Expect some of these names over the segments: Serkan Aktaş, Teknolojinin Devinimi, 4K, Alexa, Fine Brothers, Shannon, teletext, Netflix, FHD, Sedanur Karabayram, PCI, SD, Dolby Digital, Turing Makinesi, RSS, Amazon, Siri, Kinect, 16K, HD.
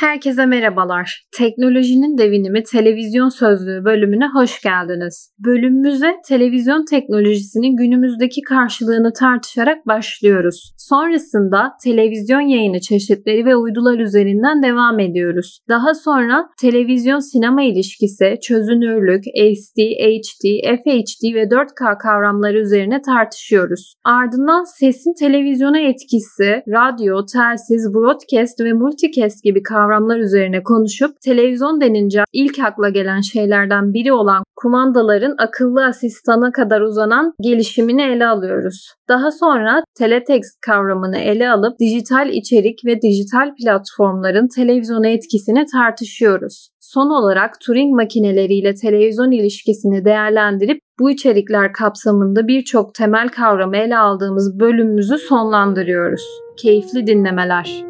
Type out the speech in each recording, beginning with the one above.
Herkese merhabalar. Teknolojinin devinimi televizyon sözlüğü bölümüne hoş geldiniz. Bölümümüze televizyon teknolojisinin günümüzdeki karşılığını tartışarak başlıyoruz. Sonrasında televizyon yayını çeşitleri ve uydular üzerinden devam ediyoruz. Daha sonra televizyon-sinema ilişkisi, çözünürlük, SD, HD, FHD ve 4K kavramları üzerine tartışıyoruz. Ardından sesin televizyona etkisi, radyo, telsiz, broadcast ve multicast gibi kavramlar üzerine konuşup televizyon denince ilk akla gelen şeylerden biri olan kumandaların akıllı asistana kadar uzanan gelişimini ele alıyoruz. Daha sonra teletext kavramını ele alıp dijital içerik ve dijital platformların televizyona etkisini tartışıyoruz. Son olarak Turing makineleriyle televizyon ilişkisini değerlendirip bu içerikler kapsamında birçok temel kavramı ele aldığımız bölümümüzü sonlandırıyoruz. Keyifli dinlemeler.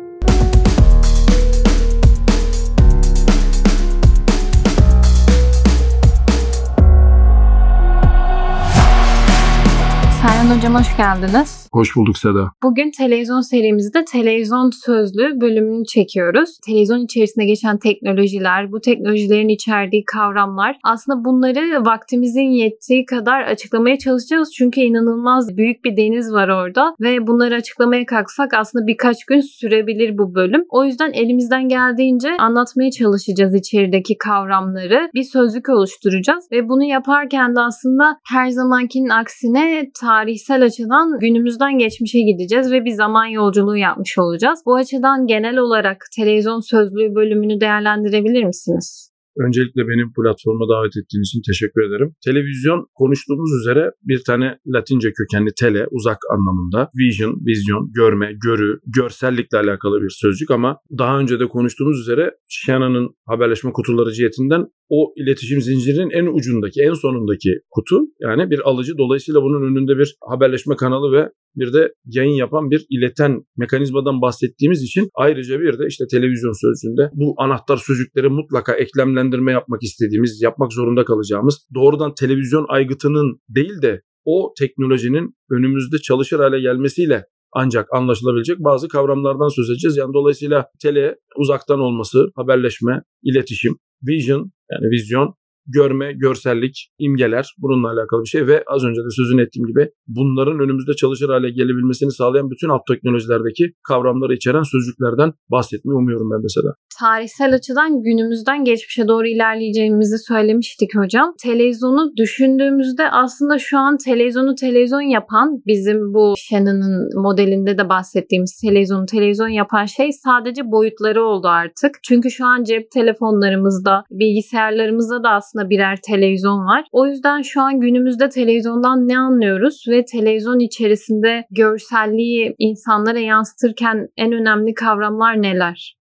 Hocam hoş geldiniz. Hoş bulduk Seda. Bugün televizyon serimizde televizyon sözlüğü bölümünü çekiyoruz. Televizyon içerisinde geçen teknolojiler, bu teknolojilerin içerdiği kavramlar. Aslında bunları vaktimizin yettiği kadar açıklamaya çalışacağız. Çünkü inanılmaz büyük bir deniz var orada ve bunları açıklamaya kalksak aslında birkaç gün sürebilir bu bölüm. O yüzden elimizden geldiğince anlatmaya çalışacağız içerideki kavramları. Bir sözlük oluşturacağız ve bunu yaparken de aslında her zamankinin aksine tarihsel açıdan günümüzden geçmişe gideceğiz ve bir zaman yolculuğu yapmış olacağız. Bu açıdan genel olarak televizyon sözlüğü bölümünü değerlendirebilir misiniz? Öncelikle benim platforma davet ettiğiniz için teşekkür ederim. Televizyon konuştuğumuz üzere bir tane Latince kökenli tele, uzak anlamında. Vision, vizyon, görme, görü, görsellikle alakalı bir sözcük ama daha önce de konuştuğumuz üzere Shannon'ın haberleşme kutuları cihetinden o iletişim zincirinin en ucundaki, en sonundaki kutu yani bir alıcı. Dolayısıyla bunun önünde bir haberleşme kanalı ve bir de yayın yapan bir ileten mekanizmadan bahsettiğimiz için ayrıca bir de işte televizyon sözcüğünde bu anahtar sözcükleri mutlaka eklemlendirme yapmak istediğimiz, yapmak zorunda kalacağımız doğrudan televizyon aygıtının değil de o teknolojinin önümüzde çalışır hale gelmesiyle ancak anlaşılabilecek bazı kavramlardan söz edeceğiz. Yani dolayısıyla tele, uzaktan olması, haberleşme, iletişim, vision yani vizyon, görme, görsellik, imgeler bununla alakalı bir şey ve az önce de sözünü ettiğim gibi bunların önümüzde çalışır hale gelebilmesini sağlayan bütün alt teknolojilerdeki kavramları içeren sözcüklerden bahsetmeyi umuyorum ben mesela. Tarihsel açıdan günümüzden geçmişe doğru ilerleyeceğimizi söylemiştik hocam. Televizyonu düşündüğümüzde aslında şu an televizyonu televizyon yapan bizim bu Shannon'ın modelinde de bahsettiğimiz televizyonu televizyon yapan şey sadece boyutları oldu artık. Çünkü şu an cep telefonlarımızda, bilgisayarlarımızda da aslında birer televizyon var. O yüzden şu an günümüzde televizyondan ne anlıyoruz ve televizyon içerisinde görselliği insanlara yansıtırken en önemli kavramlar neler?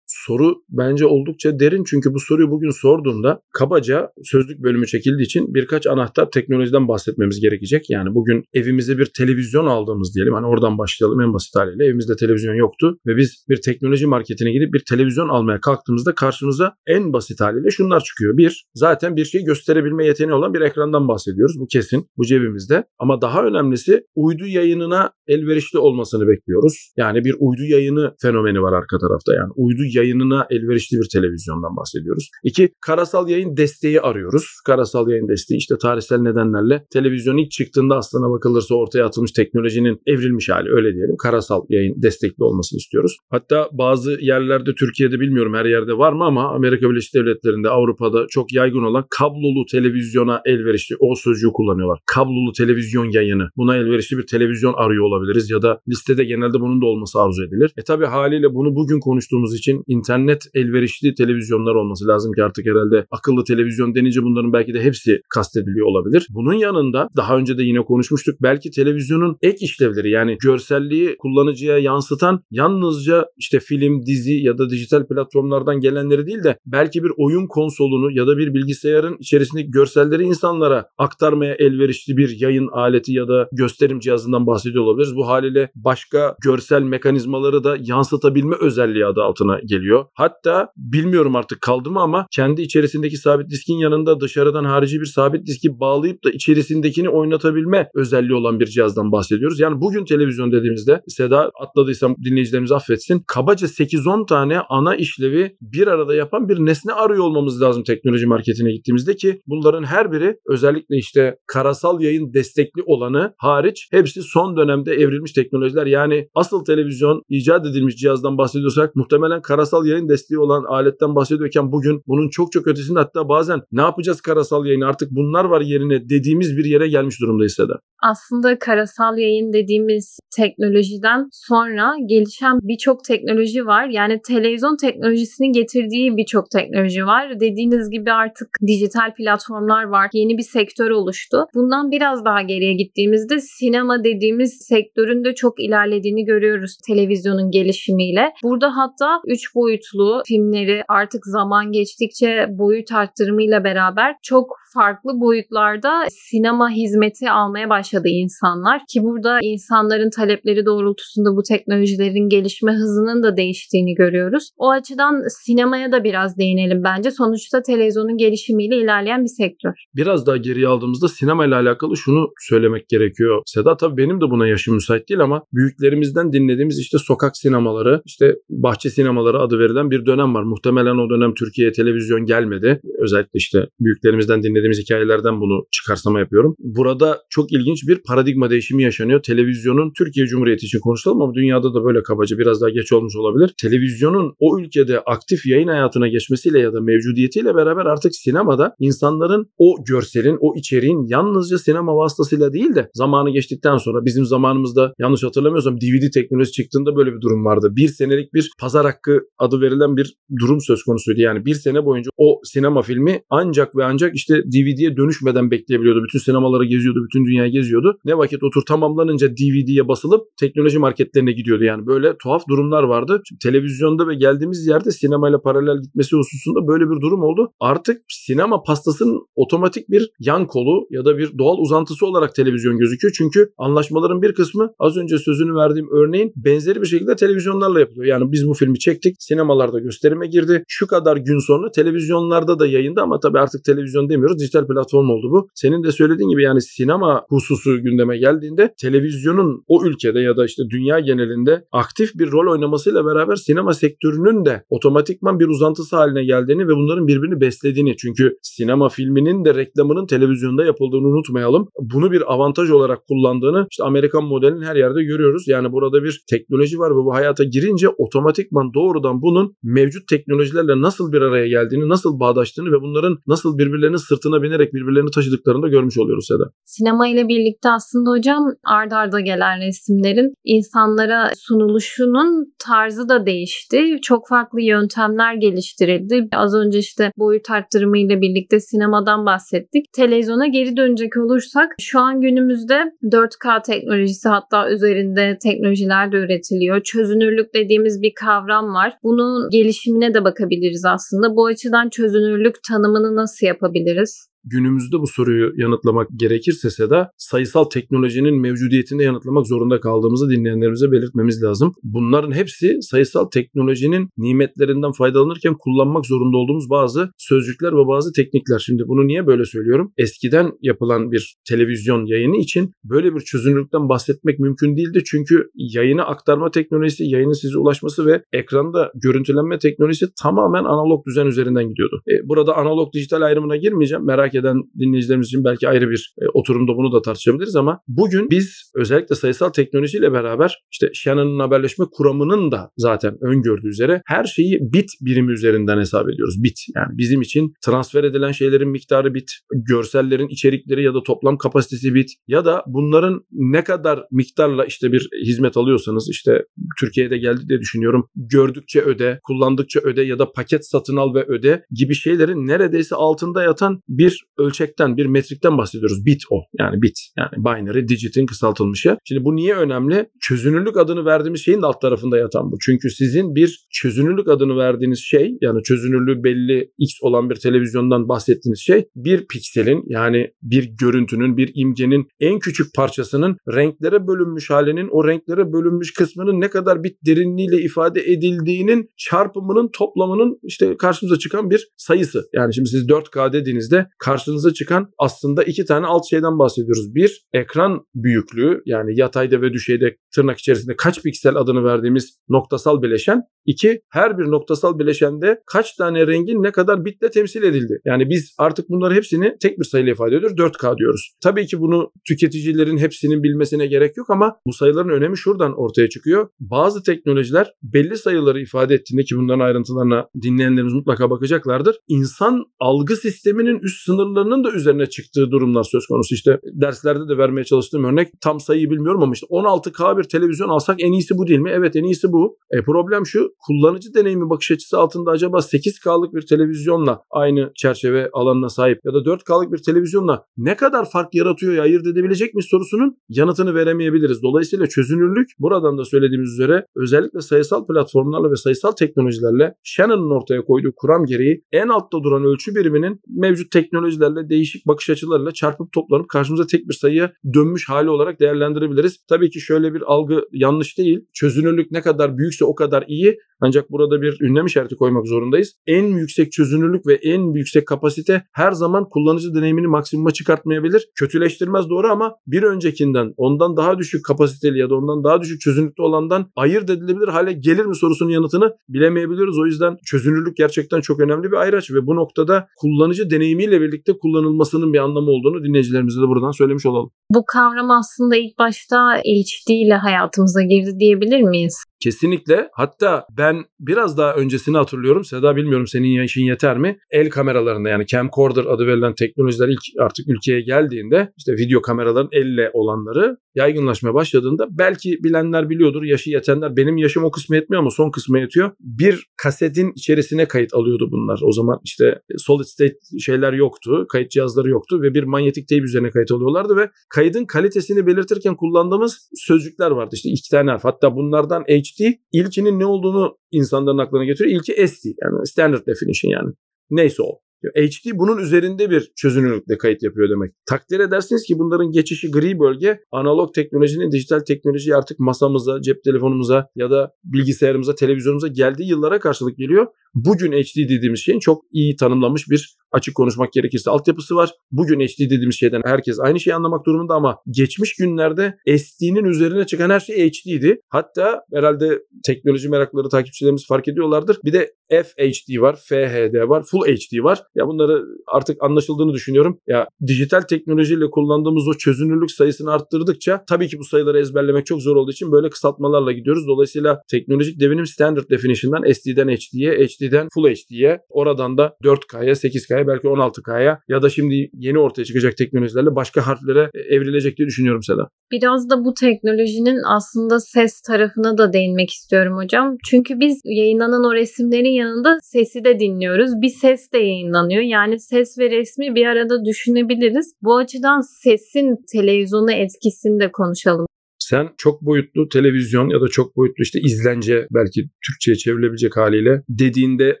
Soru bence oldukça derin çünkü bu soruyu bugün sorduğumda kabaca sözlük bölümü çekildiği için birkaç anahtar teknolojiden bahsetmemiz gerekecek. Yani bugün evimize bir televizyon aldığımız diyelim. Hani oradan başlayalım en basit haliyle. Evimizde televizyon yoktu ve biz bir teknoloji marketine gidip bir televizyon almaya kalktığımızda karşımıza en basit haliyle şunlar çıkıyor. Bir, zaten bir şeyi gösterebilme yeteneği olan bir ekrandan bahsediyoruz. Bu kesin. Bu cebimizde. Ama daha önemlisi uydu yayınına elverişli olmasını bekliyoruz. Yani bir uydu yayını fenomeni var arka tarafta. Yani uydu yayınına elverişli bir televizyondan bahsediyoruz. İki, karasal yayın desteği arıyoruz. Karasal yayın desteği işte tarihsel nedenlerle televizyon ilk çıktığında aslına bakılırsa ortaya atılmış teknolojinin evrilmiş hali öyle diyelim. Karasal yayın destekli olmasını istiyoruz. Hatta bazı yerlerde Türkiye'de bilmiyorum her yerde var mı ama Amerika Birleşik Devletleri'nde Avrupa'da çok yaygın olan kablolu televizyona elverişli o sözcüğü kullanıyorlar. Kablolu televizyon yayını. Buna elverişli bir televizyon arıyor olabiliriz ya da listede genelde bunun da olması arzu edilir. Tabi haliyle bunu bugün konuştuğumuz için İnternet elverişli televizyonlar olması lazım ki artık herhalde akıllı televizyon denince bunların belki de hepsi kastediliyor olabilir. Bunun yanında daha önce de yine konuşmuştuk belki televizyonun ek işlevleri yani görselliği kullanıcıya yansıtan yalnızca işte film, dizi ya da dijital platformlardan gelenleri değil de belki bir oyun konsolunu ya da bir bilgisayarın içerisindeki görselleri insanlara aktarmaya elverişli bir yayın aleti ya da gösterim cihazından bahsediyor olabiliriz. Bu haliyle başka görsel mekanizmaları da yansıtabilme özelliği adı altına geliyor. geliyor. Hatta bilmiyorum artık kaldı mı ama kendi içerisindeki sabit diskin yanında dışarıdan harici bir sabit diski bağlayıp da içerisindekini oynatabilme özelliği olan bir cihazdan bahsediyoruz. Yani bugün televizyon dediğimizde, Seda, atladıysam dinleyicilerimiz affetsin, kabaca 8-10 tane ana işlevi bir arada yapan bir nesne arıyor olmamız lazım teknoloji marketine gittiğimizde ki bunların her biri özellikle işte karasal yayın destekli olanı hariç hepsi son dönemde evrilmiş teknolojiler. Yani asıl televizyon icat edilmiş cihazdan bahsediyorsak muhtemelen karasal yayın desteği olan aletten bahsediyorken bugün bunun çok çok ötesinde, hatta bazen ne yapacağız karasal yayını artık bunlar var yerine dediğimiz bir yere gelmiş durumdayız Seda. Aslında karasal yayın dediğimiz teknolojiden sonra gelişen birçok teknoloji var. Yani televizyon teknolojisinin getirdiği birçok teknoloji var. Dediğiniz gibi artık dijital platformlar var. Yeni bir sektör oluştu. Bundan biraz daha geriye gittiğimizde sinema dediğimiz sektörün de çok ilerlediğini görüyoruz televizyonun gelişimiyle. Burada hatta 3 boyutlu filmleri artık zaman geçtikçe boyut arttırımıyla beraber çok farklı boyutlarda sinema hizmeti almaya başladı insanlar ki burada insanların talepleri doğrultusunda bu teknolojilerin gelişme hızının da değiştiğini görüyoruz. O açıdan sinemaya da biraz değinelim bence. Sonuçta televizyonun gelişimiyle ilerleyen bir sektör. Biraz daha geriye aldığımızda sinemayla alakalı şunu söylemek gerekiyor Seda. Tabii benim de buna yaşım müsait değil ama büyüklerimizden dinlediğimiz işte sokak sinemaları, işte bahçe sinemaları adı verilen bir dönem var. Muhtemelen o dönem Türkiye'ye televizyon gelmedi. Özellikle işte büyüklerimizden dinlediğimiz hikayelerden bunu çıkarsama yapıyorum. Burada çok ilginç bir paradigma değişimi yaşanıyor. Televizyonun Türkiye Cumhuriyeti için konuşalım ama dünyada da böyle kabaca biraz daha geç olmuş olabilir. Televizyonun o ülkede aktif yayın hayatına geçmesiyle ya da mevcudiyetiyle beraber artık sinemada insanların o görselin, o içeriğin yalnızca sinema vasıtasıyla değil de zamanı geçtikten sonra bizim zamanımızda yanlış hatırlamıyorsam DVD teknolojisi çıktığında böyle bir durum vardı. Bir senelik bir pazar hakkı adı verilen bir durum söz konusuydu. Yani bir sene boyunca o sinema filmi ancak ve ancak işte DVD'ye dönüşmeden bekleyebiliyordu. Bütün sinemaları geziyordu, bütün dünyayı geziyordu. Ne vakit o tur tamamlanınca DVD'ye basılıp teknoloji marketlerine gidiyordu. Yani böyle tuhaf durumlar vardı. Çünkü televizyonda ve geldiğimiz yerde sinemayla paralel gitmesi hususunda böyle bir durum oldu. Artık sinema pastasının otomatik bir yan kolu ya da bir doğal uzantısı olarak televizyon gözüküyor. Çünkü anlaşmaların bir kısmı az önce sözünü verdiğim örneğin benzeri bir şekilde televizyonlarla yapılıyor. Yani biz bu filmi çektik, sinemalarda gösterime girdi. Şu kadar gün sonra televizyonlarda da yayında ama tabii artık televizyon demiyoruz. Dijital platform oldu bu. Senin de söylediğin gibi yani sinema hususu gündeme geldiğinde televizyonun o ülkede ya da işte dünya genelinde aktif bir rol oynamasıyla beraber sinema sektörünün de otomatikman bir uzantısı haline geldiğini ve bunların birbirini beslediğini. Çünkü sinema filminin de reklamının televizyonda yapıldığını unutmayalım. Bunu bir avantaj olarak kullandığını işte Amerikan modelinin her yerde görüyoruz. Yani burada bir teknoloji var ve bu hayata girince otomatikman doğrudan bunun mevcut teknolojilerle nasıl bir araya geldiğini, nasıl bağdaştığını ve bunların nasıl birbirlerinin sırtına binerek birbirlerini taşıdıklarını da görmüş oluyoruz Seda. Sinema ile birlikte aslında hocam ard arda gelen resimlerin insanlara sunuluşunun tarzı da değişti. Çok farklı yöntemler geliştirildi. Az önce işte boyut arttırımı ile birlikte sinemadan bahsettik. Televizyona geri dönecek olursak şu an günümüzde 4K teknolojisi hatta üzerinde teknolojiler de üretiliyor. Çözünürlük dediğimiz bir kavram var. Bunun gelişimine de bakabiliriz aslında. Bu açıdan çözünürlük tanımını nasıl yapabiliriz? Günümüzde bu soruyu yanıtlamak gerekirse Seda, sayısal teknolojinin mevcudiyetinde yanıtlamak zorunda kaldığımızı dinleyenlerimize belirtmemiz lazım. Bunların hepsi sayısal teknolojinin nimetlerinden faydalanırken kullanmak zorunda olduğumuz bazı sözcükler ve bazı teknikler. Şimdi bunu niye böyle söylüyorum? Eskiden yapılan bir televizyon yayını için böyle bir çözünürlükten bahsetmek mümkün değildi. Çünkü yayını aktarma teknolojisi, yayının size ulaşması ve ekranda görüntülenme teknolojisi tamamen analog düzen üzerinden gidiyordu. Burada analog dijital ayrımına girmeyeceğim. Merak eden dinleyicilerimiz için belki ayrı bir oturumda bunu da tartışabiliriz ama bugün biz özellikle sayısal teknolojiyle beraber işte Shannon'ın haberleşme kuramının da zaten öngördüğü üzere her şeyi bit birimi üzerinden hesap ediyoruz. Bit yani bizim için transfer edilen şeylerin miktarı bit, görsellerin içerikleri ya da toplam kapasitesi bit ya da bunların ne kadar miktarla işte bir hizmet alıyorsanız işte Türkiye'de geldi diye düşünüyorum gördükçe öde, kullandıkça öde ya da paket satın al ve öde gibi şeylerin neredeyse altında yatan bir bir ölçekten, bir metrikten bahsediyoruz. Bit o. Yani bit. Yani binary, digit'in kısaltılmışı. Şimdi bu niye önemli? Çözünürlük adını verdiğimiz şeyin de alt tarafında yatan bu. Çünkü sizin bir çözünürlük adını verdiğiniz şey, yani çözünürlüğü belli X olan bir televizyondan bahsettiğiniz şey, bir pikselin, yani bir görüntünün, bir imgenin en küçük parçasının renklere bölünmüş halinin, o renklere bölünmüş kısmının ne kadar bit derinliğiyle ifade edildiğinin çarpımının, toplamının işte karşımıza çıkan bir sayısı. Yani şimdi siz 4K dediğinizde karşınıza çıkan aslında iki tane alt şeyden bahsediyoruz. Bir, ekran büyüklüğü, yani yatayda ve düşeyde tırnak içerisinde kaç piksel adını verdiğimiz noktasal bileşen. İki, her bir noktasal bileşende kaç tane rengin ne kadar bitle temsil edildi. Yani biz artık bunları hepsini tek bir sayıyla ifade ediyoruz. 4K diyoruz. Tabii ki bunu tüketicilerin hepsinin bilmesine gerek yok ama bu sayıların önemi şuradan ortaya çıkıyor. Bazı teknolojiler belli sayıları ifade ettiğinde, ki bunların ayrıntılarına dinleyenlerimiz mutlaka bakacaklardır, İnsan algı sisteminin üst sınırlarının da üzerine çıktığı durumlar söz konusu. İşte derslerde de vermeye çalıştığım örnek, tam sayıyı bilmiyorum ama işte 16K bir televizyon alsak en iyisi bu değil mi? Evet, en iyisi bu. Problem şu, kullanıcı deneyimi bakış açısı altında acaba 8K'lık bir televizyonla aynı çerçeve alanına sahip ya da 4K'lık bir televizyonla ne kadar fark yaratıyor ya, ayırt edebilecek miyiz sorusunun yanıtını veremeyebiliriz. Dolayısıyla çözünürlük, buradan da söylediğimiz üzere, özellikle sayısal platformlarla ve sayısal teknolojilerle Shannon'ın ortaya koyduğu kuram gereği en altta duran ölçü biriminin mevcut teknolojilerle, değişik bakış açılarıyla çarpıp toplanıp karşımıza tek bir sayıya dönmüş hali olarak değerlendirebiliriz. Tabii ki şöyle bir algı yanlış değil. Çözünürlük ne kadar büyükse o kadar iyi. Ancak burada bir ünlem işareti koymak zorundayız. En yüksek çözünürlük ve en yüksek kapasite her zaman kullanıcı deneyimini maksimuma çıkartmayabilir. Kötüleştirmez, doğru, ama bir öncekinden, ondan daha düşük kapasiteli ya da ondan daha düşük çözünürlükte olandan ayırt edilebilir hale gelir mi sorusunun yanıtını bilemeyebiliriz. O yüzden çözünürlük gerçekten çok önemli bir ayraç ve bu noktada kullanıcı deneyimiyle birlikte kullanılmasının bir anlamı olduğunu dinleyicilerimize de buradan söylemiş olalım. Bu kavram aslında ilk başta HD ile hayatımıza girdi diyebilir miyiz? Kesinlikle. Hatta ben biraz daha öncesini hatırlıyorum. Seda, bilmiyorum senin işin yeter mi? El kameralarında, yani camcorder adı verilen teknolojiler ilk artık ülkeye geldiğinde, işte video kameraların elle olanları yaygınlaşmaya başladığında, belki bilenler biliyordur, yaşı yetenler, benim yaşım o kısmı yetmiyor ama son kısmı yetiyor. Bir kasetin içerisine kayıt alıyordu bunlar. O zaman işte solid state şeyler yoktu, kayıt cihazları yoktu ve bir manyetik teyp üzerine kayıt alıyorlardı ve kaydın kalitesini belirtirken kullandığımız sözcükler vardı. İşte iki tane harf. Hatta bunlardan HD, ilkinin ne olduğunu insanların aklına getiriyor. İlki SD, yani standard definition, yani neyse o. HD bunun üzerinde bir çözünürlükle kayıt yapıyor demek. Takdir edersiniz ki bunların geçişi gri bölge, analog teknolojinin dijital teknolojiyi artık masamıza, cep telefonumuza ya da bilgisayarımıza, televizyonumuza geldiği yıllara karşılık geliyor. Bugün HD dediğimiz şeyin çok iyi tanımlanmış bir, açık konuşmak gerekirse, altyapısı var. Bugün HD dediğimiz şeyden herkes aynı şeyi anlamak durumunda ama geçmiş günlerde SD'nin üzerine çıkan her şey HD'ydi. Hatta herhalde teknoloji merakları takipçilerimiz fark ediyorlardır. Bir de FHD var, FHD var, Full HD var. Ya bunları artık anlaşıldığını düşünüyorum. Ya dijital teknolojiyle kullandığımız o çözünürlük sayısını arttırdıkça tabii ki bu sayıları ezberlemek çok zor olduğu için böyle kısaltmalarla gidiyoruz. Dolayısıyla teknolojik devinim standard definition'dan SD'den HD'ye, HD'den Full HD'ye, oradan da 4K'ya, 8K'ya, belki 16K'ya ya da şimdi yeni ortaya çıkacak teknolojilerle başka harflere evrilecek diye düşünüyorum Seda. Biraz da bu teknolojinin aslında ses tarafına da değinmek istiyorum hocam. Çünkü biz yayınlanan o resimlerin yanında sesi de dinliyoruz. Bir ses de yayınlanıyor. Yani ses ve resmi bir arada düşünebiliriz. Bu açıdan sesin televizyona etkisini de konuşalım. Sen çok boyutlu televizyon ya da çok boyutlu işte izlence, belki Türkçe'ye çevrilebilecek haliyle dediğinde,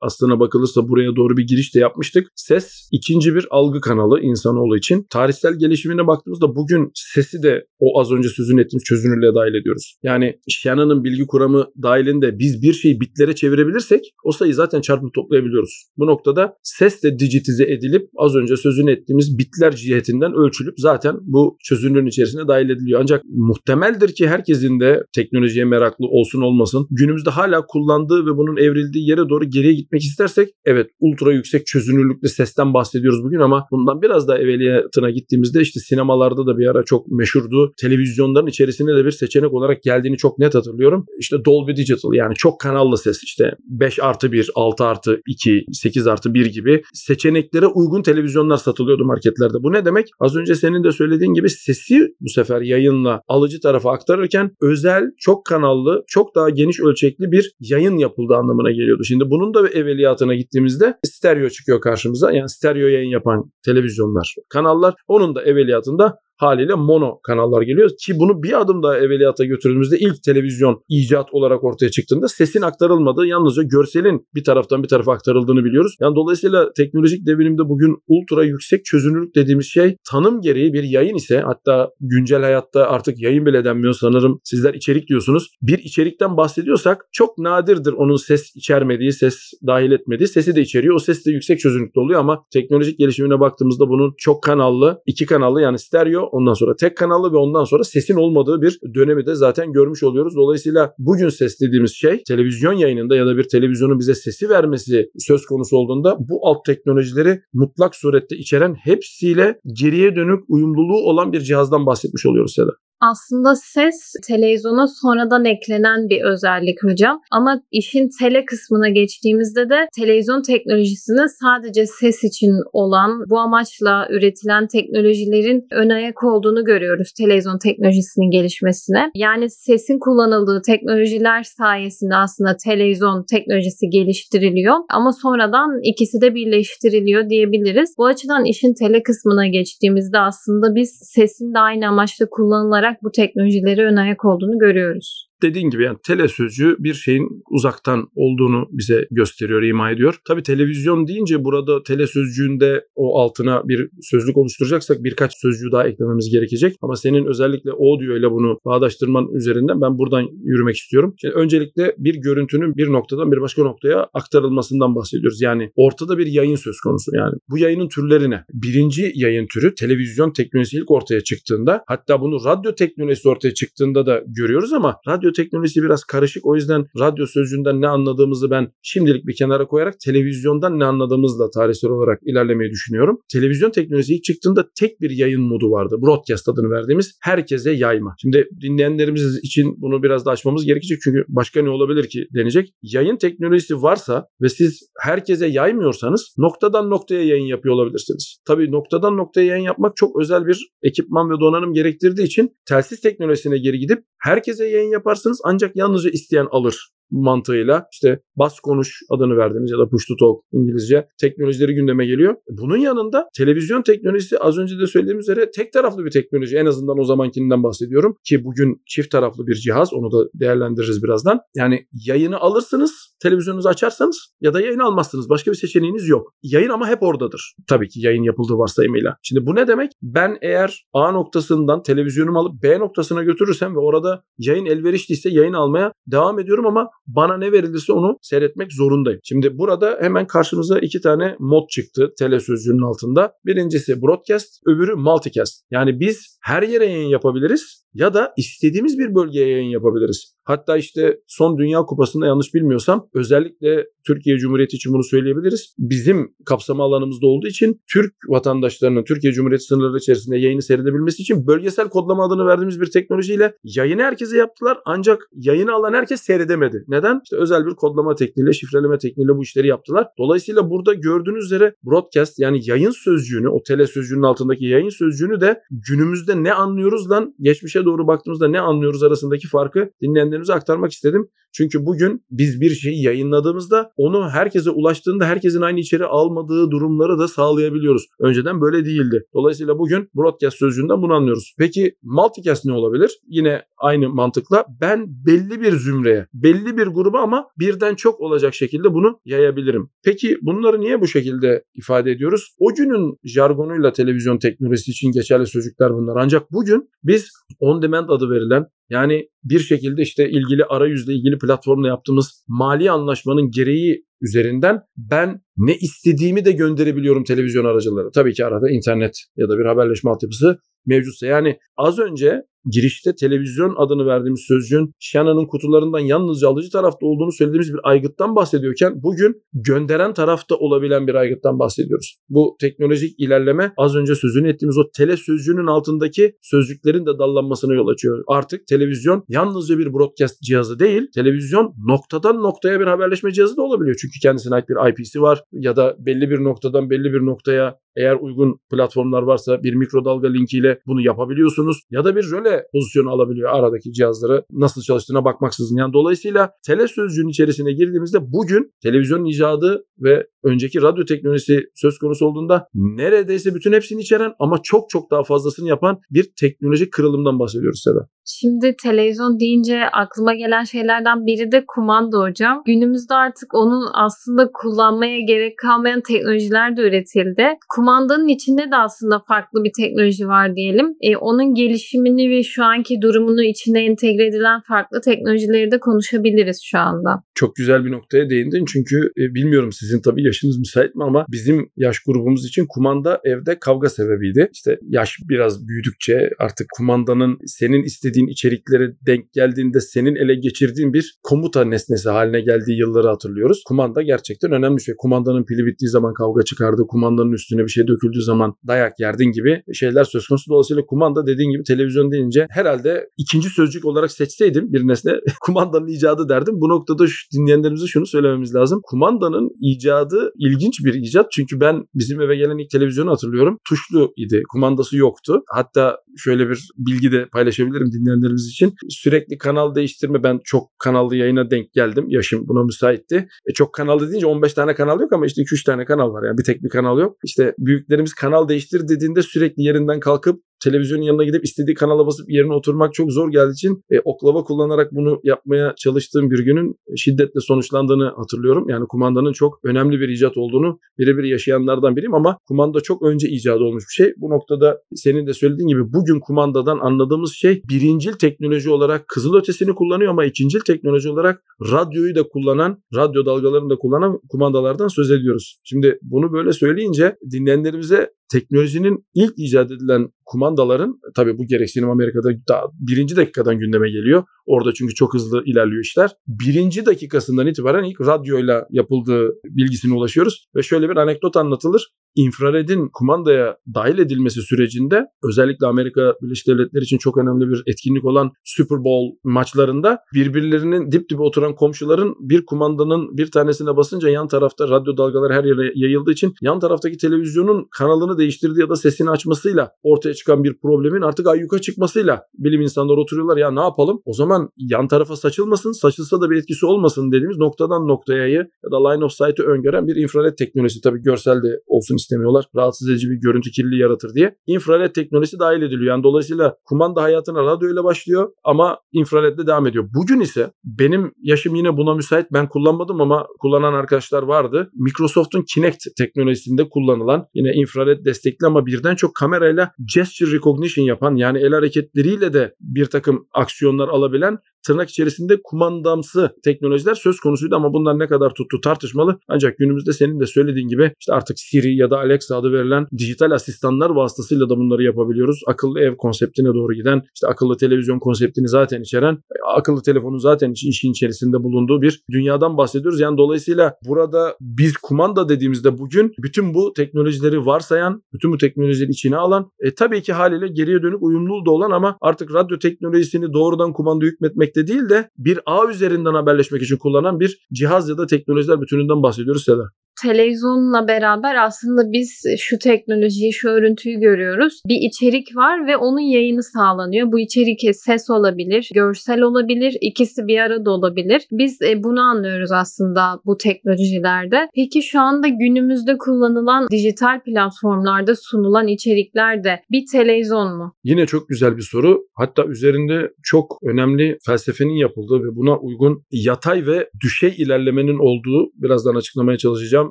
aslına bakılırsa buraya doğru bir giriş de yapmıştık. Ses ikinci bir algı kanalı insanoğlu için. Tarihsel gelişimine baktığımızda bugün sesi de o az önce sözünü ettiğimiz çözünürlüğe dahil ediyoruz. Yani Shannon'ın bilgi kuramı dahilinde biz bir şeyi bitlere çevirebilirsek o sayıyı zaten çarpıp toplayabiliyoruz. Bu noktada ses de dijitize edilip az önce sözünü ettiğimiz bitler cihetinden ölçülüp zaten bu çözünürlüğün içerisine dahil ediliyor. Ancak muhtemel ki herkesin de teknolojiye meraklı olsun olmasın, günümüzde hala kullandığı ve bunun evrildiği yere doğru geriye gitmek istersek, evet, ultra yüksek çözünürlüklü sesten bahsediyoruz bugün ama bundan biraz daha evveliyatına gittiğimizde işte sinemalarda da bir ara çok meşhurdu. Televizyonların içerisinde de bir seçenek olarak geldiğini çok net hatırlıyorum. İşte Dolby Digital, yani çok kanallı ses, işte 5+1, 6+2, 8+1 gibi seçeneklere uygun televizyonlar satılıyordu marketlerde. Bu ne demek? Az önce senin de söylediğin gibi sesi bu sefer yayınla alıcı tarafı tarafa aktarırken özel, çok kanallı, çok daha geniş ölçekli bir yayın yapıldığı anlamına geliyordu. Şimdi bunun da evveliyatına gittiğimizde stereo çıkıyor karşımıza. Yani stereo yayın yapan televizyonlar, kanallar, onun da evveliyatında haliyle mono kanallar geliyor ki bunu bir adım daha evveliyata götürdüğümüzde ilk televizyon icat olarak ortaya çıktığında sesin aktarılmadığı, yalnızca görselin bir taraftan bir tarafa aktarıldığını biliyoruz. Yani dolayısıyla teknolojik devinimde bugün ultra yüksek çözünürlük dediğimiz şey tanım gereği bir yayın ise, hatta güncel hayatta artık yayın bile denmiyor sanırım, sizler içerik diyorsunuz. Bir içerikten bahsediyorsak çok nadirdir onun ses içermediği, ses dahil etmediği, sesi de içeriyor. O ses de yüksek çözünürlükte oluyor ama teknolojik gelişimine baktığımızda bunun çok kanallı, iki kanallı yani stereo, ondan sonra tek kanallı ve ondan sonra sesin olmadığı bir dönemi de zaten görmüş oluyoruz. Dolayısıyla bugün ses dediğimiz şey televizyon yayınında ya da bir televizyonun bize sesi vermesi söz konusu olduğunda bu alt teknolojileri mutlak surette içeren, hepsiyle geriye dönük uyumluluğu olan bir cihazdan bahsetmiş oluyoruz Seda. Aslında ses televizyona sonradan eklenen bir özellik hocam. Ama işin tele kısmına geçtiğimizde de televizyon teknolojisini sadece ses için olan, bu amaçla üretilen teknolojilerin ön ayak olduğunu görüyoruz televizyon teknolojisinin gelişmesine. Yani sesin kullanıldığı teknolojiler sayesinde aslında televizyon teknolojisi geliştiriliyor. Ama sonradan ikisi de birleştiriliyor diyebiliriz. Bu açıdan işin tele kısmına geçtiğimizde aslında biz sesin de aynı amaçla kullanılarak bu teknolojileri ön ayak olduğunu görüyoruz. Dediğin gibi yani tele sözcüğü bir şeyin uzaktan olduğunu bize gösteriyor, ima ediyor. Tabii televizyon deyince burada tele sözcüğünde o altına bir sözlük oluşturacaksak birkaç sözcüğü daha eklememiz gerekecek. Ama senin özellikle audio ile bunu bağdaştırman üzerinden ben buradan yürümek istiyorum. Şimdi öncelikle bir görüntünün bir noktadan bir başka noktaya aktarılmasından bahsediyoruz. Yani ortada bir yayın söz konusu yani. Bu yayının türleri ne? Birinci yayın türü televizyon teknolojisi ilk ortaya çıktığında, hatta bunu radyo teknolojisi ortaya çıktığında da görüyoruz ama radyo teknolojisi biraz karışık. O yüzden radyo sözcüğünden ne anladığımızı ben şimdilik bir kenara koyarak televizyondan ne anladığımızla tarihsel olarak ilerlemeyi düşünüyorum. Televizyon teknolojisi ilk çıktığında tek bir yayın modu vardı. Broadcast adını verdiğimiz, herkese yayma. Şimdi dinleyenlerimiz için bunu biraz da açmamız gerekecek çünkü başka ne olabilir ki denecek. Yayın teknolojisi varsa ve siz herkese yaymıyorsanız noktadan noktaya yayın yapıyor olabilirsiniz. Tabii noktadan noktaya yayın yapmak çok özel bir ekipman ve donanım gerektirdiği için telsiz teknolojisine geri gidip herkese yayın yaparsanız ancak yalnızca isteyen alır mantığıyla işte bas konuş adını verdiğimiz ya da push to talk İngilizce teknolojileri gündeme geliyor. Bunun yanında televizyon teknolojisi az önce de söylediğim üzere tek taraflı bir teknoloji. En azından o zamankinden bahsediyorum ki bugün çift taraflı bir cihaz, onu da değerlendiririz birazdan. Yani yayını alırsınız, televizyonunuzu açarsanız ya da yayını almazsınız. Başka bir seçeneğiniz yok. Yayın ama hep oradadır. Tabii ki yayın yapıldığı varsayımıyla. Şimdi bu ne demek? Ben eğer A noktasından televizyonumu alıp B noktasına götürürsem ve orada yayın elverişliyse yayın almaya devam ediyorum ama bana ne verilirse onu seyretmek zorundayım. Şimdi burada hemen karşımıza iki tane mod çıktı tele sözcüğünün altında. Birincisi broadcast, öbürü multicast. Yani biz her yere yayın yapabiliriz ya da istediğimiz bir bölgeye yayın yapabiliriz. Hatta işte son Dünya Kupası'nda yanlış bilmiyorsam özellikle Türkiye Cumhuriyeti için bunu söyleyebiliriz. Bizim kapsama alanımızda olduğu için Türk vatandaşlarının Türkiye Cumhuriyeti sınırları içerisinde yayını seyredebilmesi için bölgesel kodlama adını verdiğimiz bir teknolojiyle yayını herkese yaptılar ancak yayını alan herkes seyredemedi. Neden? İşte özel bir kodlama tekniğiyle, şifreleme tekniğiyle bu işleri yaptılar. Dolayısıyla burada gördüğünüz üzere broadcast yani yayın sözcüğünü, o tele sözcüğünün altındaki yayın sözcüğünü de günümüzde ne anlıyoruz lan, geçmişe doğru baktığımızda ne anlıyoruz arasındaki farkı dinleyenlerimize aktarmak istedim. Çünkü bugün biz bir şeyi yayınladığımızda onu herkese ulaştığında herkesin aynı içeri almadığı durumları da sağlayabiliyoruz. Önceden böyle değildi. Dolayısıyla bugün broadcast sözcüğünden bunu anlıyoruz. Peki multicast ne olabilir? Yine aynı mantıkla ben belli bir zümreye, belli bir gruba ama birden çok olacak şekilde bunu yayabilirim. Peki bunları niye bu şekilde ifade ediyoruz? O günün jargonuyla televizyon teknolojisi için geçerli sözcükler bunlar. Ancak bugün biz on demand adı verilen, yani bir şekilde işte ilgili arayüzle ilgili platformla yaptığımız mali anlaşmanın gereği üzerinden ben ne istediğimi de gönderebiliyorum televizyon aracılığıyla. Tabii ki arada internet ya da bir haberleşme altyapısı mevcutsa. Yani az önce girişte televizyon adını verdiğimiz sözcüğün Şana'nın kutularından yalnızca alıcı tarafta olduğunu söylediğimiz bir aygıttan bahsediyorken bugün gönderen tarafta olabilen bir aygıttan bahsediyoruz. Bu teknolojik ilerleme az önce sözünü ettiğimiz o tele sözcüğünün altındaki sözcüklerin de dallanmasına yol açıyor. Artık televizyon yalnızca bir broadcast cihazı değil, televizyon noktadan noktaya bir haberleşme cihazı da olabiliyor. Çünkü kendisine ait bir IP'si var ya da belli bir noktadan belli bir noktaya Eğer uygun platformlar varsa bir mikrodalga linkiyle bunu yapabiliyorsunuz. Ya da bir röle pozisyonu alabiliyor aradaki cihazları. Nasıl çalıştığına bakmaksızın. Yani dolayısıyla tele sözcüğün içerisine girdiğimizde bugün televizyonun icadı ve önceki radyo teknolojisi söz konusu olduğunda neredeyse bütün hepsini içeren ama çok çok daha fazlasını yapan bir teknolojik kırılımdan bahsediyoruz Seda. Şimdi televizyon deyince aklıma gelen şeylerden biri de kumanda hocam. Günümüzde artık onun aslında kullanmaya gerek kalmayan teknolojiler de üretildi. Kumandanın içinde de aslında farklı bir teknoloji var diyelim. Onun gelişimini ve şu anki durumunu içine entegre edilen farklı teknolojileri de konuşabiliriz şu anda. Çok güzel bir noktaya değindin çünkü bilmiyorum sizin tabii yaşınız müsait mi ama bizim yaş grubumuz için kumanda evde kavga sebebiydi. İşte yaş biraz büyüdükçe artık kumandanın senin istediğin içeriklere denk geldiğinde senin ele geçirdiğin bir komuta nesnesi haline geldiği yılları hatırlıyoruz. Kumanda gerçekten önemli bir şey. Kumandanın pili bittiği zaman kavga çıkardı. Kumandanın üstüne bir şey döküldüğü zaman dayak yerdin gibi şeyler söz konusu. Dolayısıyla kumanda dediğin gibi televizyon deyince herhalde ikinci sözcük olarak seçseydim bir nesne kumandanın icadı derdim. Bu noktada dinleyenlerimize şunu söylememiz lazım. Kumandanın icadı ilginç bir icat. Çünkü ben bizim eve gelen ilk televizyonu hatırlıyorum. Tuşlu idi. Kumandası yoktu. Hatta şöyle bir bilgi de paylaşabilirim dinleyenlerimiz için. Sürekli kanal değiştirme. Ben çok kanallı yayına denk geldim. Yaşım buna müsaitti. Çok kanallı deyince 15 tane kanal yok ama işte 2-3 tane kanal var. Yani bir tek bir kanal yok. İşte büyüklerimiz kanal değiştir dediğinde sürekli yerinden kalkıp televizyonun yanına gidip istediği kanala basıp yerine oturmak çok zor geldiği için oklava kullanarak bunu yapmaya çalıştığım bir günün şiddetle sonuçlandığını hatırlıyorum. Yani kumandanın çok önemli bir icat olduğunu birebir yaşayanlardan biriyim ama kumanda çok önce icat olmuş bir şey. Bu noktada senin de söylediğin gibi bugün kumandadan anladığımız şey birincil teknoloji olarak kızılötesini kullanıyor ama ikincil teknoloji olarak radyoyu da kullanan, radyo dalgalarını da kullanan kumandalardan söz ediyoruz. Şimdi bunu böyle söyleyince dinleyenlerimize teknolojinin ilk icat edilen kumandaların, tabii bu gereksinim Amerika'da daha birinci dakikadan gündeme geliyor. Orada çünkü çok hızlı ilerliyor işler. Birinci dakikasından itibaren ilk radyoyla yapıldığı bilgisine ulaşıyoruz. Ve şöyle bir anekdot anlatılır. İnfraredin kumandaya dahil edilmesi sürecinde özellikle Amerika Birleşik Devletleri için çok önemli bir etkinlik olan Super Bowl maçlarında birbirlerinin dip dibe oturan komşuların bir kumandanın bir tanesine basınca yan tarafta radyo dalgaları her yere yayıldığı için yan taraftaki televizyonun kanalını değiştirdiği ya da sesini açmasıyla ortaya çıkan bir problemin artık ayyuka çıkmasıyla bilim insanları oturuyorlar ya ne yapalım o zaman yan tarafa saçılmasın saçılsa da bir etkisi olmasın dediğimiz noktadan noktaya ya da line of sight'ı öngören bir infrared teknolojisi tabii görsel de olsun istemiyorlar. Rahatsız edici bir görüntü kirliliği yaratır diye. İnfrared teknolojisi dahil ediliyor. Yani dolayısıyla kumanda hayatına radyoyla başlıyor ama infraredle devam ediyor. Bugün ise benim yaşım yine buna müsait. Ben kullanmadım ama kullanan arkadaşlar vardı. Microsoft'un Kinect teknolojisinde kullanılan yine infrared destekli ama birden çok kamerayla gesture recognition yapan yani el hareketleriyle de bir takım aksiyonlar alabilen tırnak içerisinde kumandamsı teknolojiler söz konusuydu ama bunlar ne kadar tuttu tartışmalı. Ancak günümüzde senin de söylediğin gibi işte artık Siri ya da Alexa adı verilen dijital asistanlar vasıtasıyla da bunları yapabiliyoruz. Akıllı ev konseptine doğru giden, işte akıllı televizyon konseptini zaten içeren, akıllı telefonun zaten işin içerisinde bulunduğu bir dünyadan bahsediyoruz. Yani dolayısıyla burada biz kumanda dediğimizde bugün bütün bu teknolojileri varsayan, bütün bu teknolojileri içine alan, tabii ki haliyle geriye dönük uyumlu da olan ama artık radyo teknolojisini doğrudan kumanda hükmetmek de değil de bir ağ üzerinden haberleşmek için kullanan bir cihaz ya da teknolojiler bütününden bahsediyoruz Seda. Televizyonla beraber aslında biz şu teknolojiyi, şu örüntüyü görüyoruz. Bir içerik var ve onun yayını sağlanıyor. Bu içerik ses olabilir, görsel olabilir, ikisi bir arada olabilir. Biz bunu anlıyoruz aslında bu teknolojilerde. Peki şu anda günümüzde kullanılan dijital platformlarda sunulan içerikler de bir televizyon mu? Yine çok güzel bir soru. Hatta üzerinde çok önemli felsefenin yapıldığı ve buna uygun yatay ve düşey ilerlemenin olduğu birazdan açıklamaya çalışacağım.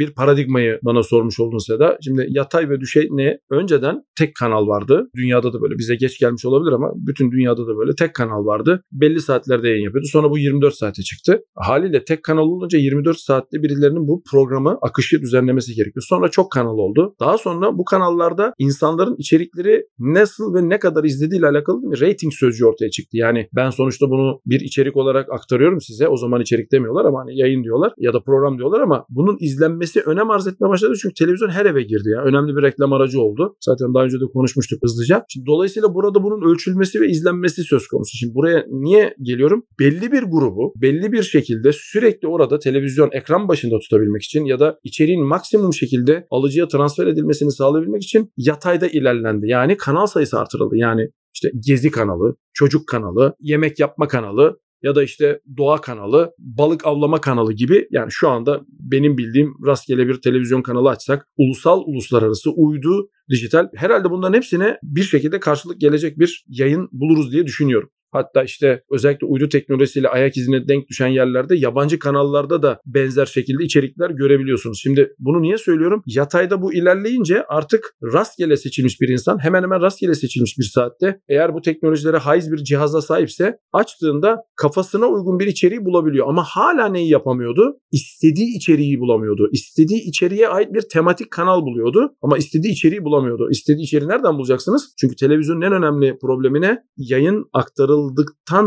Bir paradigmayı bana sormuş oldun Seda. Şimdi yatay ve düşey ne? Önceden tek kanal vardı. Dünyada da böyle bize geç gelmiş olabilir ama bütün dünyada da böyle tek kanal vardı. Belli saatlerde yayın yapıyordu. Sonra bu 24 saate çıktı. Haliyle tek kanal olunca 24 saatte birilerinin bu programı akışı düzenlemesi gerekiyor. Sonra çok kanal oldu. Daha sonra bu kanallarda insanların içerikleri nasıl ve ne kadar izlediğiyle alakalı bir rating sözcüğü ortaya çıktı. Yani ben sonuçta bunu bir içerik olarak aktarıyorum size. O zaman içerik demiyorlar ama hani yayın diyorlar ya da program diyorlar ama bunun izlenme beslenmesi önem arz etmeye başladı. Çünkü televizyon her eve girdi ya. Önemli bir reklam aracı oldu. Zaten daha önce de konuşmuştuk hızlıca. Şimdi dolayısıyla burada bunun ölçülmesi ve izlenmesi söz konusu. Şimdi buraya niye geliyorum? Belli bir grubu, belli bir şekilde sürekli orada televizyon ekran başında tutabilmek için ya da içeriğin maksimum şekilde alıcıya transfer edilmesini sağlayabilmek için yatayda ilerlendi. Yani kanal sayısı artırıldı. Yani işte gezi kanalı, çocuk kanalı, yemek yapma kanalı ya da işte doğa kanalı, balık avlama kanalı gibi. Yani şu anda benim bildiğim rastgele bir televizyon kanalı açsak ulusal, uluslararası, uydu, dijital, herhalde bunların hepsine bir şekilde karşılık gelecek bir yayın buluruz diye düşünüyorum. Hatta işte özellikle uydu teknolojisiyle ayak izine denk düşen yerlerde yabancı kanallarda da benzer şekilde içerikler görebiliyorsunuz. Şimdi bunu niye söylüyorum? Yatayda bu ilerleyince artık rastgele seçilmiş bir insan hemen hemen rastgele seçilmiş bir saatte eğer bu teknolojilere haiz bir cihaza sahipse açtığında kafasına uygun bir içeriği bulabiliyor. Ama hala neyi yapamıyordu? İstediği içeriği bulamıyordu. İstediği içeriğe ait bir tematik kanal buluyordu ama istediği içeriği bulamıyordu. İstediği içeriği nereden bulacaksınız? Çünkü televizyonun en önemli problemine yayın aktarılması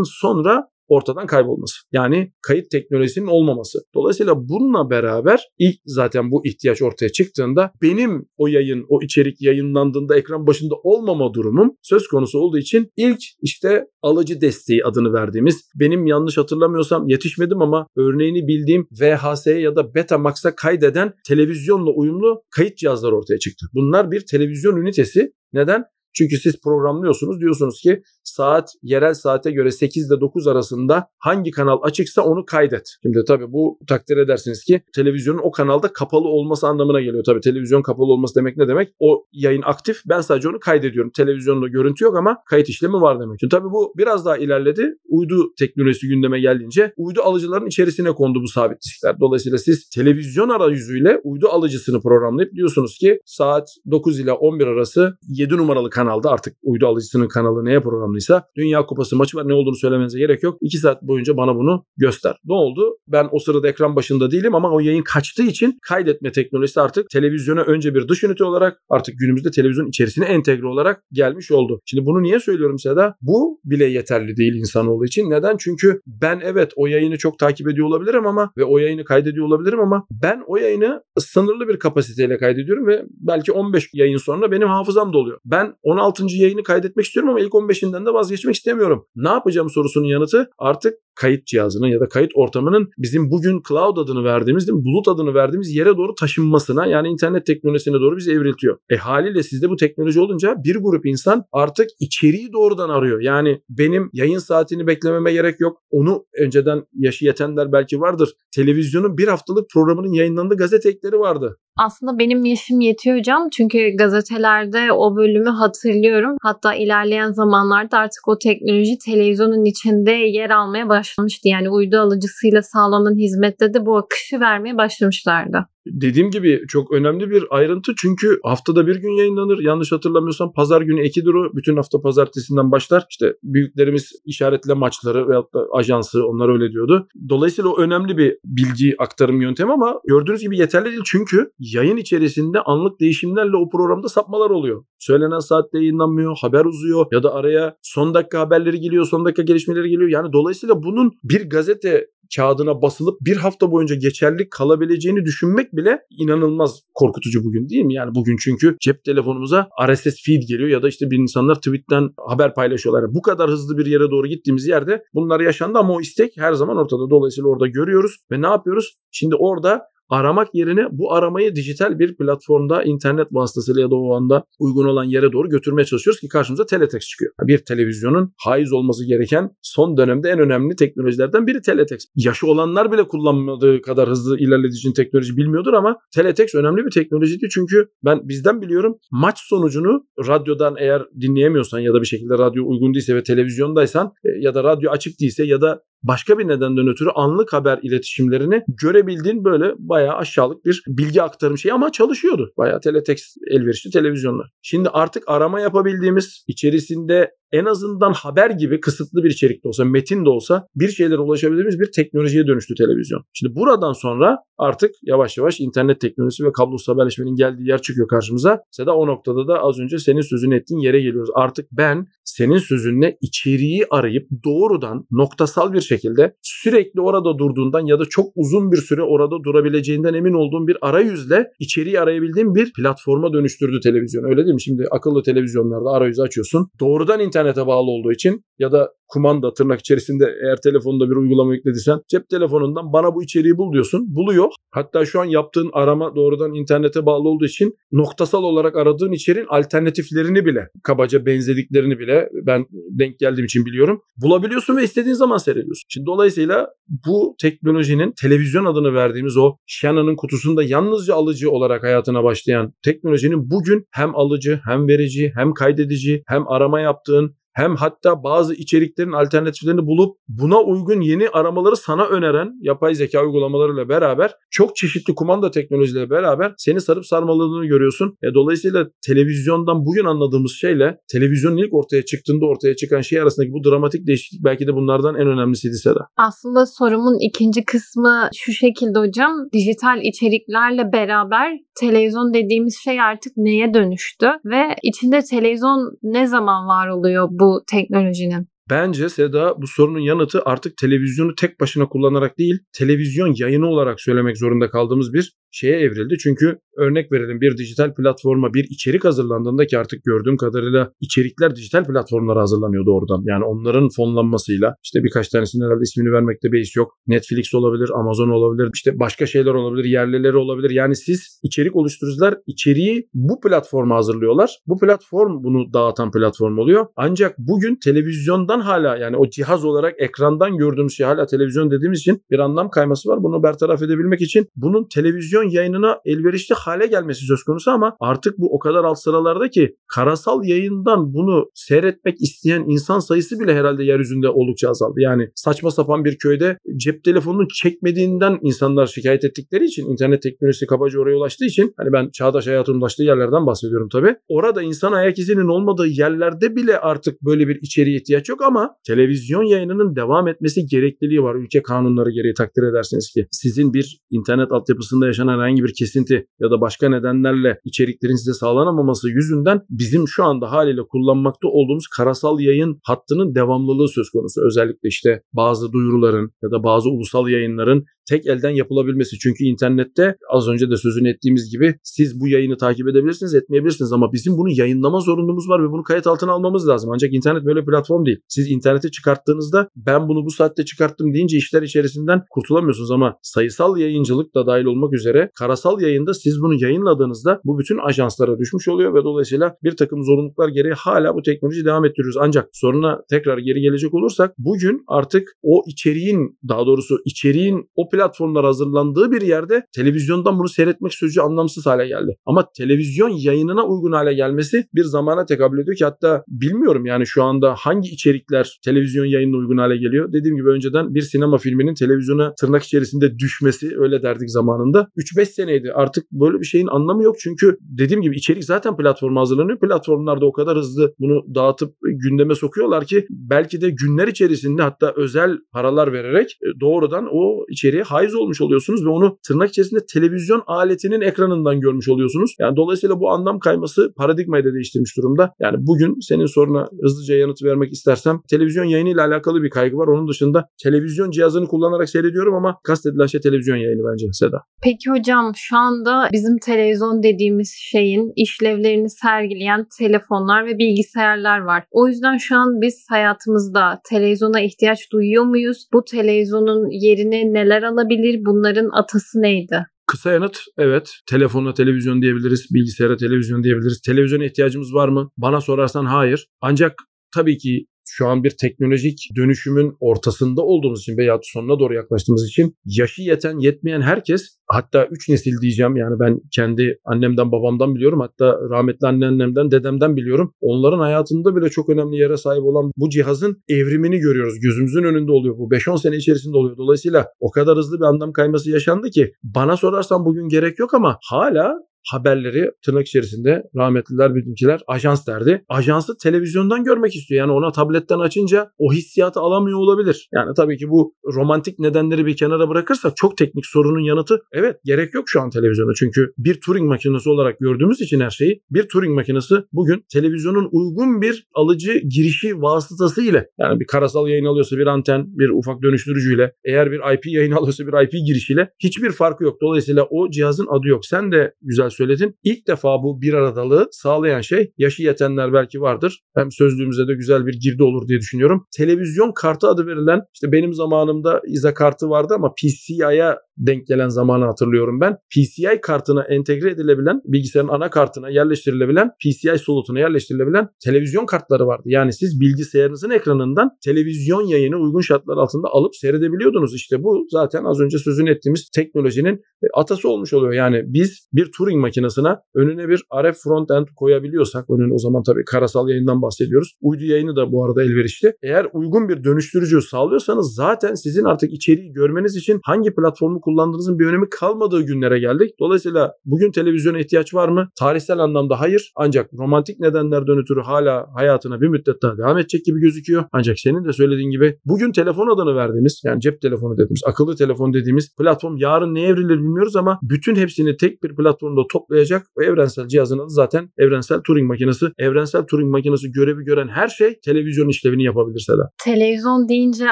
sonra ortadan kaybolması. Yani kayıt teknolojisinin olmaması. Dolayısıyla bununla beraber ilk zaten bu ihtiyaç ortaya çıktığında benim o yayın, o içerik yayınlandığında ekran başında olmama durumum söz konusu olduğu için ilk işte alıcı desteği adını verdiğimiz, benim yanlış hatırlamıyorsam yetişmedim ama örneğini bildiğim VHS ya da Betamax'a kaydeden televizyonla uyumlu kayıt cihazları ortaya çıktı. Bunlar bir televizyon ünitesi. Neden? Çünkü siz programlıyorsunuz, diyorsunuz ki saat, yerel saate göre 8 ile 9 arasında hangi kanal açıksa onu kaydet. Şimdi tabii bu takdir edersiniz ki televizyonun o kanalda kapalı olması anlamına geliyor. Tabii televizyon kapalı olması demek ne demek? O yayın aktif, ben sadece onu kaydediyorum. Televizyonda görüntü yok ama kayıt işlemi var demek. Şimdi tabii bu biraz daha ilerledi. Uydu teknolojisi gündeme gelince uydu alıcıların içerisine kondu bu sabit diskler. Dolayısıyla siz televizyon arayüzüyle uydu alıcısını programlayıp diyorsunuz ki saat 9 ile 11 arası 7 numaralı kanalda, artık uydu alıcısının kanalı neye programlıysa, Dünya Kupası maçı var, ne olduğunu söylemenize gerek yok. 2 saat boyunca bana bunu göster. Ne oldu? Ben o sırada ekran başında değilim ama o yayın kaçtığı için kaydetme teknolojisi artık televizyona önce bir dış ünite olarak, artık günümüzde televizyon içerisine entegre olarak gelmiş oldu. Şimdi bunu niye söylüyorum Seda? Bu bile yeterli değil insanoğlu için. Neden? Çünkü ben evet o yayını çok takip ediyor olabilirim ama ve o yayını kaydediyor olabilirim ama ben o yayını sınırlı bir kapasiteyle kaydediyorum ve belki 15 yayın sonra benim hafızam doluyor. Ben 16. yayını kaydetmek istiyorum ama ilk 15'inden de vazgeçmek istemiyorum. Ne yapacağım sorusunun yanıtı artık kayıt cihazının ya da kayıt ortamının bizim bugün cloud adını verdiğimiz, bulut adını verdiğimiz yere doğru taşınmasına, yani internet teknolojisine doğru bizi evriltiyor. Haliyle sizde bu teknoloji olunca bir grup insan artık içeriği doğrudan arıyor. Yani benim yayın saatini beklememe gerek yok. Onu önceden yaşı yetenler belki vardır. Televizyonun bir haftalık programının yayınlandığı gazete ekleri vardı. Aslında benim yaşım yetiyor hocam. Çünkü gazetelerde o bölümü hatırlıyorum. Hatta ilerleyen zamanlarda artık o teknoloji televizyonun içinde yer almaya başlamıştı. Yani uydu alıcısıyla sağlanan hizmette de bu akışı vermeye başlamışlardı. Dediğim gibi çok önemli bir ayrıntı çünkü haftada bir gün yayınlanır. Yanlış hatırlamıyorsam pazar günü ekidir o. Bütün hafta pazartesinden başlar. İşte büyüklerimiz işaretle maçları veyahut da ajansı, onlar öyle diyordu. Dolayısıyla o önemli bir bilgi aktarım yöntemi ama gördüğünüz gibi yeterli değil çünkü yayın içerisinde anlık değişimlerle o programda sapmalar oluyor. Söylenen saatte yayınlanmıyor, haber uzuyor ya da araya son dakika haberleri geliyor, son dakika gelişmeleri geliyor. Yani dolayısıyla bunun bir gazete kağıdına basılıp bir hafta boyunca geçerli kalabileceğini düşünmek bile inanılmaz korkutucu bugün, değil mi? Yani bugün çünkü cep telefonumuza RSS feed geliyor ya da işte bir insanlar tweetten haber paylaşıyorlar. Yani bu kadar hızlı bir yere doğru gittiğimiz yerde bunlar yaşandı ama o istek her zaman ortada. Dolayısıyla orada görüyoruz ve ne yapıyoruz? Şimdi orada aramak yerine bu aramayı dijital bir platformda internet vasıtasıyla ya da o anda uygun olan yere doğru götürmeye çalışıyoruz ki karşımıza teletext çıkıyor. Bir televizyonun haiz olması gereken son dönemde en önemli teknolojilerden biri teletext. Yaşı olanlar bile kullanmadığı kadar hızlı ilerlediği için teknoloji bilmiyordur ama teletext önemli bir teknolojiydi çünkü ben bizden biliyorum maç sonucunu radyodan eğer dinleyemiyorsan ya da bir şekilde radyo uygun değilse ve televizyondaysan ya da radyo açık değilse ya da başka bir nedenden ötürü anlık haber iletişimlerini görebildiğin böyle bayağı aşağılık bir bilgi aktarım şeyi ama çalışıyordu. Bayağı teletext elverişli televizyonlar. Şimdi artık arama yapabildiğimiz, içerisinde en azından haber gibi kısıtlı bir içerik de olsa, metin de olsa bir şeylere ulaşabildiğimiz bir teknolojiye dönüştü televizyon. Şimdi buradan sonra artık yavaş yavaş internet teknolojisi ve kablosuz haberleşmenin geldiği yer çıkıyor karşımıza. Seda, o noktada da az önce senin sözünü ettiğin yere geliyoruz. Artık ben senin sözünle içeriği arayıp doğrudan noktasal bir şekilde sürekli orada durduğundan ya da çok uzun bir süre orada durabileceğinden emin olduğum bir arayüzle içeriği arayabildiğim bir platforma dönüştürdü televizyon. Öyle değil mi? Şimdi akıllı televizyonlarda arayüzü açıyorsun. Doğrudan internete bağlı olduğu için ya da kumanda tırnak içerisinde eğer telefonda bir uygulama yüklediysen cep telefonundan bana bu içeriği bul diyorsun. Buluyor. Hatta şu an yaptığın arama doğrudan internete bağlı olduğu için noktasal olarak aradığın içeriğin alternatiflerini bile, kabaca benzediklerini bile ben denk geldiğim için biliyorum. Bulabiliyorsun ve istediğin zaman seyrediyorsun. Şimdi dolayısıyla bu teknolojinin televizyon adını verdiğimiz o Shannon'ın kutusunda yalnızca alıcı olarak hayatına başlayan teknolojinin bugün hem alıcı hem verici hem kaydedici hem arama yaptığın hem hatta bazı içeriklerin alternatiflerini bulup buna uygun yeni aramaları sana öneren yapay zeka uygulamalarıyla beraber çok çeşitli kumanda teknolojileriyle beraber seni sarıp sarmaladığını görüyorsun. Dolayısıyla televizyondan bugün anladığımız şeyle televizyonun ilk ortaya çıktığında ortaya çıkan şey arasındaki bu dramatik değişiklik belki de bunlardan en önemlisiydi Seda. Aslında sorumun ikinci kısmı şu şekilde hocam. Dijital içeriklerle beraber televizyon dediğimiz şey artık neye dönüştü ve içinde televizyon ne zaman var oluyor bu teknolojinin? Bence Seda, bu sorunun yanıtı artık televizyonu tek başına kullanarak değil, televizyon yayını olarak söylemek zorunda kaldığımız bir şeye evrildi. Çünkü örnek verelim, bir dijital platforma bir içerik hazırlandığında ki artık gördüğüm kadarıyla içerikler dijital platformlara hazırlanıyor doğrudan. Yani onların fonlanmasıyla işte birkaç tanesinin herhalde ismini vermekte beis yok. Netflix olabilir, Amazon olabilir, işte başka şeyler olabilir, yerlileri olabilir. Yani siz içerik oluşturucular içeriği bu platforma hazırlıyorlar. Bu platform bunu dağıtan platform oluyor. Ancak bugün televizyondan hala, yani o cihaz olarak ekrandan gördüğümüz şey hala televizyon dediğimiz için bir anlam kayması var. Bunu bertaraf edebilmek için bunun televizyon yayınına elverişli hale gelmesi söz konusu ama artık bu o kadar alt sıralarda ki karasal yayından bunu seyretmek isteyen insan sayısı bile herhalde yeryüzünde oldukça azaldı. Yani saçma sapan bir köyde cep telefonunun çekmediğinden insanlar şikayet ettikleri için, internet teknolojisi kabaca oraya ulaştığı için, hani ben çağdaş hayatın ulaştığı yerlerden bahsediyorum tabii. Orada insan ayak izinin olmadığı yerlerde bile artık böyle bir içeriğe ihtiyaç yok ama televizyon yayınının devam etmesi gerekliliği var. Ülke kanunları gereği takdir edersiniz ki sizin bir internet altyapısında yaşanan herhangi bir kesinti ya da başka nedenlerle içeriklerin size sağlanamaması yüzünden bizim şu anda haliyle kullanmakta olduğumuz karasal yayın hattının devamlılığı söz konusu. Özellikle işte bazı duyuruların ya da bazı ulusal yayınların tek elden yapılabilmesi. Çünkü internette az önce de sözünü ettiğimiz gibi siz bu yayını takip edebilirsiniz, etmeyebilirsiniz ama bizim bunu yayınlama zorunluluğumuz var ve bunu kayıt altına almamız lazım. Ancak internet böyle platform değil. Siz internete çıkarttığınızda ben bunu bu saatte çıkarttım deyince işler içerisinden kurtulamıyorsunuz ama sayısal yayıncılık da dahil olmak üzere karasal yayında siz bunu yayınladığınızda bu bütün ajanslara düşmüş oluyor ve dolayısıyla bir takım zorunluluklar gereği hala bu teknolojiyi devam ettiriyoruz. Ancak soruna tekrar geri gelecek olursak bugün artık o içeriğin, daha doğrusu içeriğin o platformlar hazırlandığı bir yerde televizyondan bunu seyretmek sözcüğü anlamsız hale geldi. Ama televizyon yayınına uygun hale gelmesi bir zamana tekabül ediyor ki hatta bilmiyorum yani şu anda hangi içerikler televizyon yayınına uygun hale geliyor. Dediğim gibi önceden bir sinema filminin televizyona tırnak içerisinde düşmesi, öyle derdik zamanında. 3-5 seneydi. Artık böyle bir şeyin anlamı yok çünkü dediğim gibi içerik zaten platforma hazırlanıyor. Platformlarda o kadar hızlı bunu dağıtıp gündeme sokuyorlar ki belki de günler içerisinde hatta özel paralar vererek doğrudan o içeriğe haiz olmuş oluyorsunuz ve onu tırnak içerisinde televizyon aletinin ekranından görmüş oluyorsunuz. Yani dolayısıyla bu anlam kayması paradigmayı da değiştirmiş durumda. Yani bugün senin soruna hızlıca yanıt vermek istersem televizyon yayınıyla alakalı bir kaygı var. Onun dışında televizyon cihazını kullanarak seyrediyorum ama kastedilen şey televizyon yayını bence Seda. Peki hocam şu anda bizim televizyon dediğimiz şeyin işlevlerini sergileyen telefonlar ve bilgisayarlar var. O yüzden şu an biz hayatımızda televizyona ihtiyaç duyuyor muyuz? Bu televizyonun yerini neler alabilir? Bunların atası neydi? Kısa yanıt evet. Telefonla televizyon diyebiliriz, bilgisayara televizyon diyebiliriz. Televizyona ihtiyacımız var mı? Bana sorarsan hayır. Ancak tabii ki şu an bir teknolojik dönüşümün ortasında olduğumuz için veya sonuna doğru yaklaştığımız için yaşı yeten yetmeyen herkes, hatta 3 nesil diyeceğim, yani ben kendi annemden babamdan biliyorum, hatta rahmetli anneannemden dedemden biliyorum, onların hayatında bile çok önemli yere sahip olan bu cihazın evrimini görüyoruz. Gözümüzün önünde oluyor bu, 5-10 sene içerisinde oluyor. Dolayısıyla o kadar hızlı bir anlam kayması yaşandı ki bana sorarsan bugün gerek yok ama hala haberleri tırnak içerisinde rahmetliler, bizimkiler ajans derdi. Ajansı televizyondan görmek istiyor. Yani ona tabletten açınca o hissiyatı alamıyor olabilir. Yani tabii ki bu romantik nedenleri bir kenara bırakırsak çok teknik sorunun yanıtı evet gerek yok şu an televizyona. Çünkü bir Turing makinesi olarak gördüğümüz için her şeyi bir Turing makinesi bugün televizyonun uygun bir alıcı girişi vasıtası ile yani bir karasal yayın alıyorsa bir anten, bir ufak dönüştürücüyle eğer bir IP yayın alıyorsa bir IP girişiyle hiçbir farkı yok. Dolayısıyla o cihazın adı yok. Sen de güzel söyledin. İlk defa bu bir aradalığı sağlayan şey yaşı yetenler belki vardır. Hem sözlüğümüze de güzel bir girdi olur diye düşünüyorum. Televizyon kartı adı verilen işte benim zamanımda İZA kartı vardı ama PCI'ye denk gelen zamanı hatırlıyorum ben. PCI kartına entegre edilebilen, bilgisayarın ana kartına yerleştirilebilen, PCI slotuna yerleştirilebilen televizyon kartları vardı. Yani siz bilgisayarınızın ekranından televizyon yayını uygun şartlar altında alıp seyredebiliyordunuz. İşte bu zaten az önce sözünü ettiğimiz teknolojinin atası olmuş oluyor. Yani biz bir Turing makinesine önüne bir RF frontend koyabiliyorsak, önüne o zaman tabii karasal yayından bahsediyoruz. Uydu yayını da bu arada elverişli. Eğer uygun bir dönüştürücü sağlıyorsanız zaten sizin artık içeriği görmeniz için hangi platformu kullandığınızın bir önemi kalmadığı günlere geldik. Dolayısıyla bugün televizyona ihtiyaç var mı? Tarihsel anlamda hayır. Ancak romantik nedenlerden ötürü hala hayatına bir müddet daha devam edecek gibi gözüküyor. Ancak senin de söylediğin gibi bugün telefon adını verdiğimiz, yani cep telefonu dediğimiz, akıllı telefon dediğimiz platform yarın neye evrilir bilmiyoruz ama bütün hepsini tek bir platformda toplayacak ve evrensel cihazın adı zaten evrensel Turing makinesi. Evrensel Turing makinesi görevi gören her şey televizyon işlevini yapabilirse de. Televizyon deyince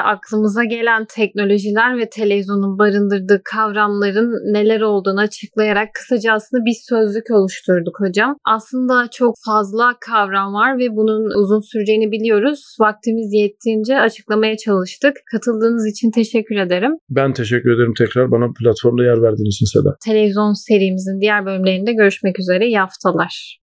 aklımıza gelen teknolojiler ve televizyonun barındırdığı kavramların neler olduğunu açıklayarak kısaca aslında bir sözlük oluşturduk hocam. Aslında çok fazla kavram var ve bunun uzun süreceğini biliyoruz. Vaktimiz yettiğince açıklamaya çalıştık. Katıldığınız için teşekkür ederim. Ben teşekkür ederim tekrar bana platformda yer verdiğiniz için Seda. Televizyon serimizin diğer bölümlerinde görüşmek üzere. İyi haftalar.